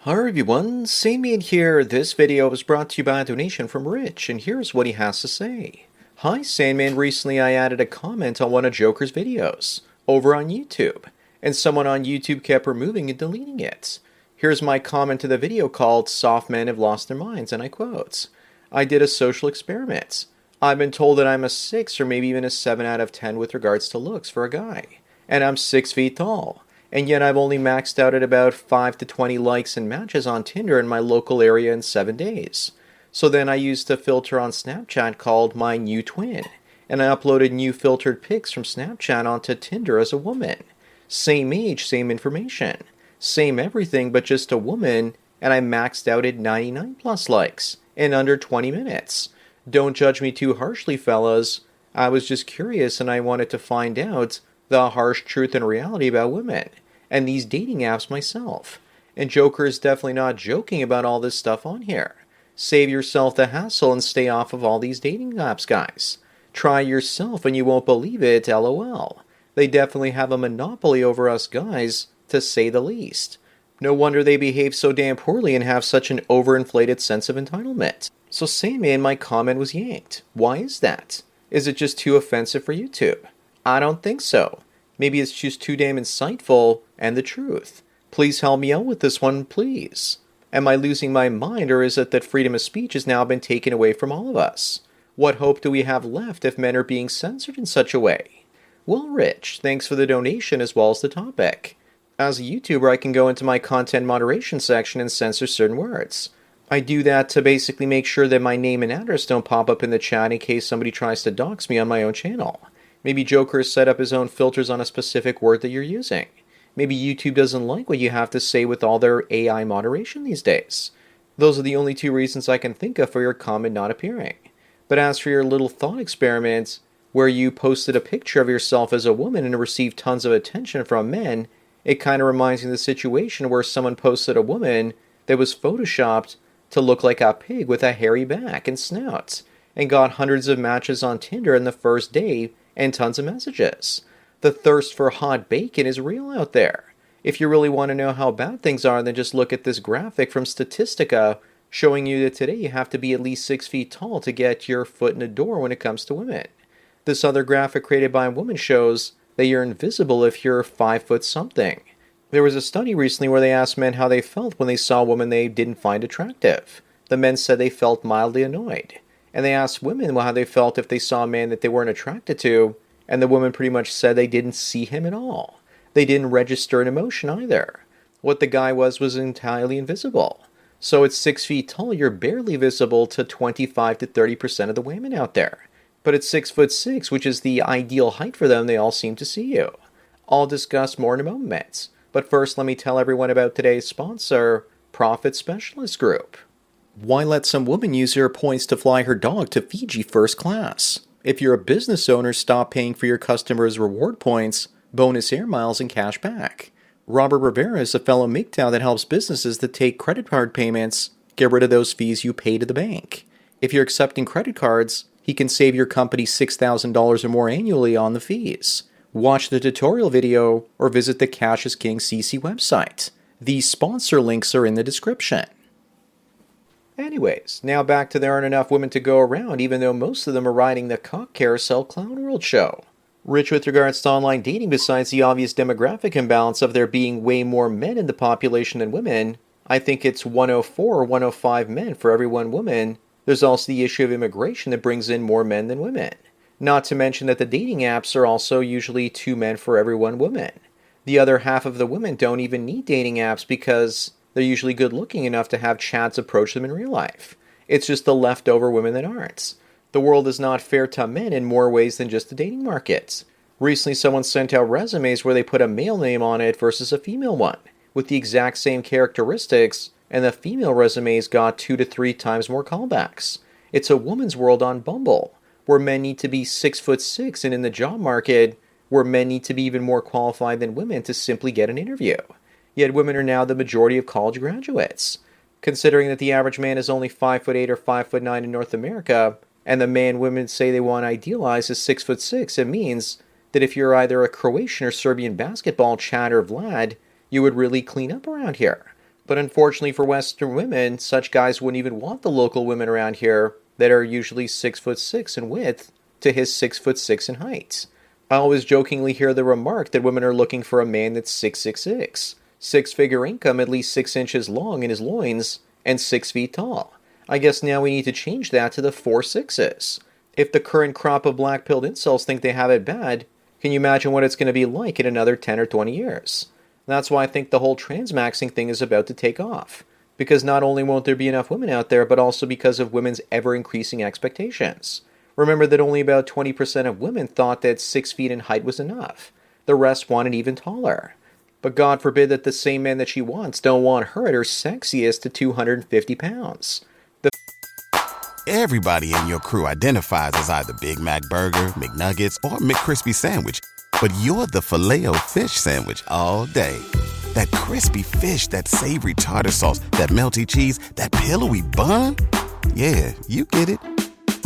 Hi everyone, Sammy in here. This video was brought to you by a donation from Rich, and here's what he has to say. Hi Sandman, recently I added a comment on one of Joker's videos over on YouTube, and someone on YouTube kept removing and deleting it. Here's my comment to the video called Soft Men Have Lost Their Minds, and I quote, I did a social experiment. I've been told that I'm a 6 or maybe even a 7 out of 10 with regards to looks for a guy, and I'm 6 feet tall. And yet I've only maxed out at about 5 to 20 likes and matches on Tinder in my local area in 7 days. So then I used a filter on Snapchat called My New Twin, and I uploaded new filtered pics from Snapchat onto Tinder as a woman. Same age, same information, same everything, but just a woman, and I maxed out at 99 plus likes in under 20 minutes. Don't judge me too harshly, fellas. I was just curious and I wanted to find out the harsh truth and reality about women and these dating apps myself. And Joker is definitely not joking about all this stuff on here. Save yourself the hassle and stay off of all these dating apps, guys. Try yourself and you won't believe it, lol. They definitely have a monopoly over us guys, to say the least. No wonder they behave so damn poorly and have such an overinflated sense of entitlement. So Sandman, my comment was yanked. Why is that? Is it just too offensive for YouTube? I don't think so. Maybe it's just too damn insightful and the truth. Please help me out with this one, please. Am I losing my mind, or is it that freedom of speech has now been taken away from all of us? What hope do we have left if men are being censored in such a way? Well, Rich, thanks for the donation as well as the topic. As a YouTuber, I can go into my content moderation section and censor certain words. I do that to basically make sure that my name and address don't pop up in the chat in case somebody tries to dox me on my own channel. Maybe Joker has set up his own filters on a specific word that you're using. Maybe YouTube doesn't like what you have to say with all their AI moderation these days. Those are the only two reasons I can think of for your comment not appearing. But as for your little thought experiment, where you posted a picture of yourself as a woman and received tons of attention from men, it kind of reminds me of the situation where someone posted a woman that was photoshopped to look like a pig with a hairy back and snout, and got hundreds of matches on Tinder in the first day and tons of messages. The thirst for hot bacon is real out there. If you really want to know how bad things are, then just look at this graphic from Statistica showing you that today you have to be at least 6 feet tall to get your foot in the door when it comes to women. This other graphic created by a woman shows that you're invisible if you're 5 foot something. There was a study recently where they asked men how they felt when they saw women they didn't find attractive. The men said they felt mildly annoyed. And they asked women how they felt if they saw a man that they weren't attracted to, and the woman pretty much said they didn't see him at all. They didn't register an emotion either. What the guy was entirely invisible. So at 6 feet tall, you're barely visible to 25 to 30% of the women out there. But at 6'6", which is the ideal height for them, they all seem to see you. I'll discuss more in a moment. But first, let me tell everyone about today's sponsor, Profit Specialist Group. Why let some woman use your points to fly her dog to Fiji first class? If you're a business owner, stop paying for your customers' reward points, bonus air miles, and cash back. Robert Rivera is a fellow MGTOW that helps businesses that take credit card payments get rid of those fees you pay to the bank. If you're accepting credit cards, he can save your company $6,000 or more annually on the fees. Watch the tutorial video or visit the Cash is King CC website. The sponsor links are in the description. Anyways, now back to there aren't enough women to go around, even though most of them are riding the cock carousel clown world show. Rich, with regards to online dating, besides the obvious demographic imbalance of there being way more men in the population than women, I think it's 104 or 105 men for every one woman. There's also the issue of immigration that brings in more men than women. Not to mention that the dating apps are also usually 2 men for every 1 woman. The other half of the women don't even need dating apps because they're usually good looking enough to have chads approach them in real life. It's just the leftover women that aren't. The world is not fair to men in more ways than just the dating markets. Recently someone sent out resumes where they put a male name on it versus a female one, with the exact same characteristics, and the female resumes got 2 to 3 times more callbacks. It's a woman's world on Bumble, where men need to be 6'6", and in the job market, where men need to be even more qualified than women to simply get an interview. Yet women are now the majority of college graduates. Considering that the average man is only 5'8" or 5'9" in North America, and the man women say they want idealized is 6'6", it means that if you're either a Croatian or Serbian basketball Chad or Vlad, you would really clean up around here. But unfortunately for Western women, such guys wouldn't even want the local women around here that are usually 6'6" in width to his 6'6" in height. I always jokingly hear the remark that women are looking for a man that's 6'6", 6-figure income, at least 6 inches long in his loins, and 6 feet tall. I guess now we need to change that to the 4 6s. If the current crop of black-pilled incels think they have it bad, can you imagine what it's going to be like in another 10 or 20 years? That's why I think the whole transmaxing thing is about to take off. Because not only won't there be enough women out there, but also because of women's ever-increasing expectations. Remember that only about 20% of women thought that 6 feet in height was enough. The rest wanted even taller. But God forbid that the same men that she wants don't want her at her sexiest to 250 pounds. Everybody in your crew identifies as either Big Mac Burger, McNuggets, or McCrispy Sandwich. But you're the Filet-O-Fish Sandwich all day. That crispy fish, that savory tartar sauce, that melty cheese, that pillowy bun. Yeah, you get it.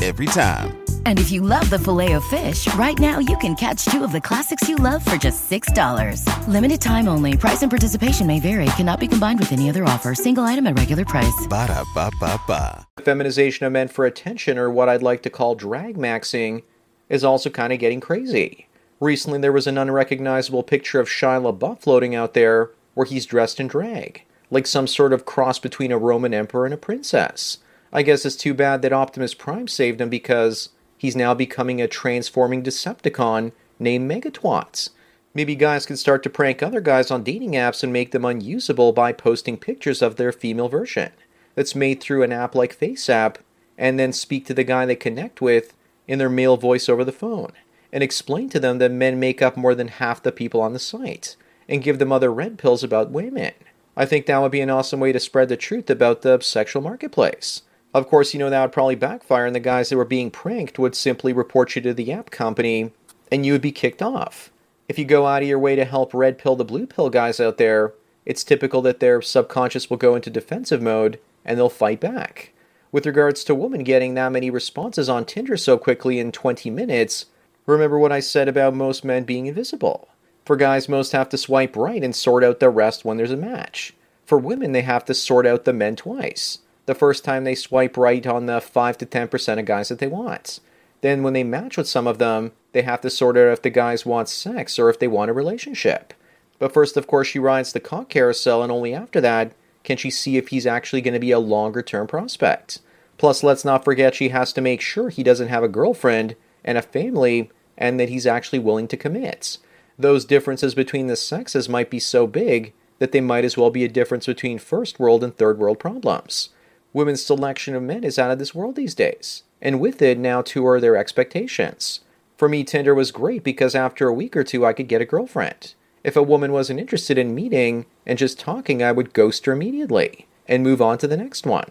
Every time. And if you love the Filet-O-Fish, right now you can catch 2 of the classics you love for just $6. Limited time only. Price and participation may vary. Cannot be combined with any other offer. Single item at regular price. Ba-da-ba-ba-ba. Feminization of men for attention, or what I'd like to call drag-maxing, is also kind of getting crazy. Recently there was an unrecognizable picture of Shia LaBeouf floating out there where he's dressed in drag, like some sort of cross between a Roman emperor and a princess. I guess it's too bad that Optimus Prime saved him because he's now becoming a transforming Decepticon named Megatwats. Maybe guys can start to prank other guys on dating apps and make them unusable by posting pictures of their female version that's made through an app like FaceApp, and then speak to the guy they connect with in their male voice over the phone, and explain to them that men make up more than half the people on the site, and give them other red pills about women. I think that would be an awesome way to spread the truth about the sexual marketplace. Of course, that would probably backfire, and the guys that were being pranked would simply report you to the app company, and you would be kicked off. If you go out of your way to help red pill the blue pill guys out there, it's typical that their subconscious will go into defensive mode, and they'll fight back. With regards to women getting that many responses on Tinder so quickly in 20 minutes, remember what I said about most men being invisible. For guys, most have to swipe right and sort out the rest when there's a match. For women, they have to sort out the men twice. The first time they swipe right on the 5 to 10% of guys that they want. Then when they match with some of them, they have to sort out if the guys want sex or if they want a relationship. But first, of course, she rides the cock carousel, and only after that can she see if he's actually going to be a longer-term prospect. Plus, let's not forget she has to make sure he doesn't have a girlfriend and a family, and that he's actually willing to commit. Those differences between the sexes might be so big that they might as well be a difference between first world and third world problems. Women's selection of men is out of this world these days, and with it now too are their expectations. For me, Tinder was great because after a week or 2 I could get a girlfriend. If a woman wasn't interested in meeting and just talking, I would ghost her immediately and move on to the next one.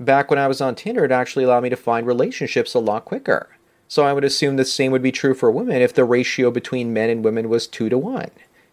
Back when I was on Tinder, it actually allowed me to find relationships a lot quicker. So I would assume the same would be true for women if the ratio between men and women was 2 to 1.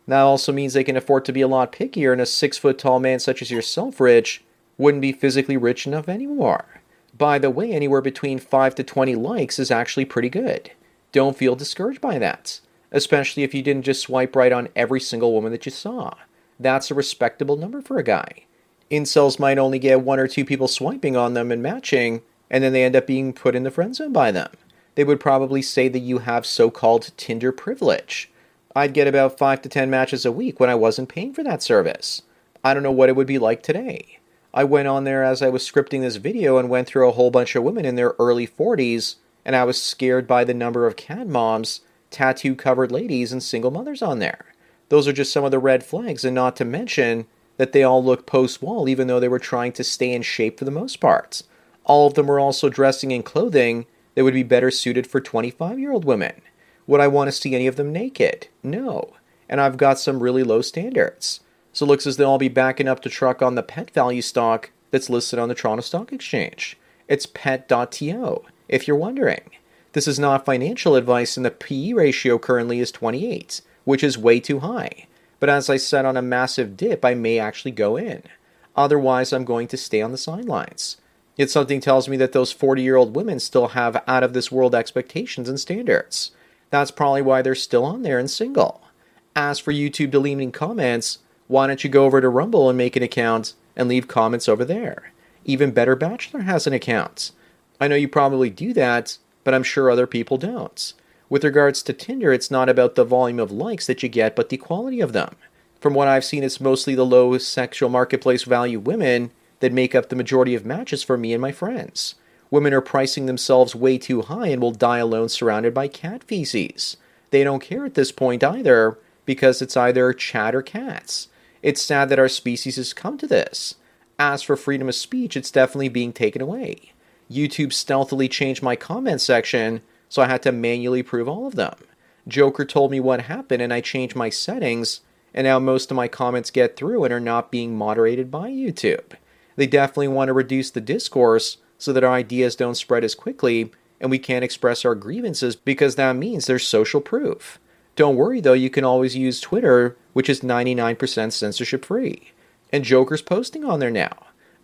That also means they can afford to be a lot pickier, and a 6-foot-tall man such as yourself, Rich, wouldn't be physically rich enough anymore. By the way, anywhere between 5 to 20 likes is actually pretty good. Don't feel discouraged by that, especially if you didn't just swipe right on every single woman that you saw. That's a respectable number for a guy. Incels might only get 1 or 2 people swiping on them and matching, and then they end up being put in the friend zone by them. They would probably say that you have so-called Tinder privilege. I'd get about 5 to 10 matches a week when I wasn't paying for that service. I don't know what it would be like today. I went on there as I was scripting this video and went through a whole bunch of women in their early 40s, and I was scared by the number of cat moms, tattoo-covered ladies, and single mothers on there. Those are just some of the red flags, and not to mention that they all look post-wall even though they were trying to stay in shape for the most part. All of them were also dressing in clothing that would be better suited for 25-year-old women. Would I want to see any of them naked? No. And I've got some really low standards. So it looks as though I'll be backing up the truck on the Pet Value stock that's listed on the Toronto Stock Exchange. It's Pet.TO, if you're wondering. This is not financial advice, and the PE ratio currently is 28, which is way too high. But as I said, on a massive dip, I may actually go in. Otherwise, I'm going to stay on the sidelines. Yet something tells me that those 40-year-old women still have out-of-this-world expectations and standards. That's probably why they're still on there and single. As for YouTube deleting comments, why don't you go over to Rumble and make an account and leave comments over there? Even Better Bachelor has an account. I know you probably do that, but I'm sure other people don't. With regards to Tinder, it's not about the volume of likes that you get, but the quality of them. From what I've seen, it's mostly the low sexual marketplace value women that make up the majority of matches for me and my friends. Women are pricing themselves way too high and will die alone surrounded by cat feces. They don't care at this point either, because it's either chat or cats. It's sad that our species has come to this. As for freedom of speech, it's definitely being taken away. YouTube stealthily changed my comment section, so I had to manually prove all of them. Joker told me what happened, and I changed my settings, and now most of my comments get through and are not being moderated by YouTube. They definitely want to reduce the discourse so that our ideas don't spread as quickly, and we can't express our grievances because that means there's social proof. Don't worry though, you can always use Twitter, which is 99% censorship-free. And Joker's posting on there now.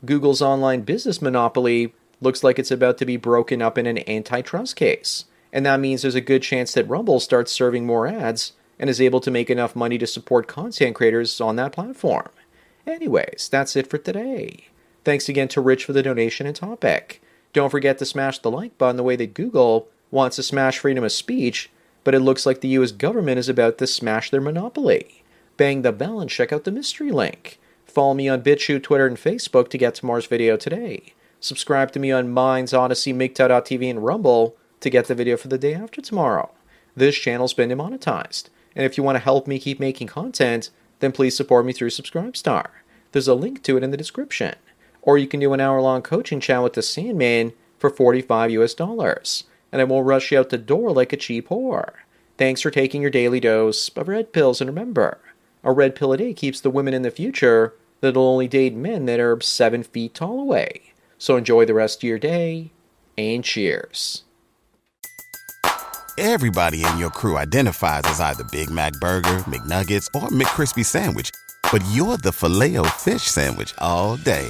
Google's online business monopoly looks like it's about to be broken up in an antitrust case. And that means there's a good chance that Rumble starts serving more ads and is able to make enough money to support content creators on that platform. Anyways, that's it for today. Thanks again to Rich for the donation and topic. Don't forget to smash the like button the way that Google wants to smash freedom of speech, but it looks like the U.S. government is about to smash their monopoly. Bang the bell and check out the mystery link. Follow me on BitChute, Twitter, and Facebook to get tomorrow's video today. Subscribe to me on Minds, Odyssey, MGTOW.TV, and Rumble to get the video for the day after tomorrow. This channel's been demonetized, and if you want to help me keep making content, then please support me through Subscribestar. There's a link to it in the description. Or you can do an hour-long coaching chat with the Sandman for $45 US. And I won't rush you out the door like a cheap whore. Thanks for taking your daily dose of red pills, and remember, a red pill a day keeps the women in the future that'll only date men that are 7 feet tall away. So enjoy the rest of your day, and cheers. Everybody in your crew identifies as either Big Mac Burger, McNuggets, or McCrispy Sandwich, but you're the Filet-O-Fish Sandwich all day.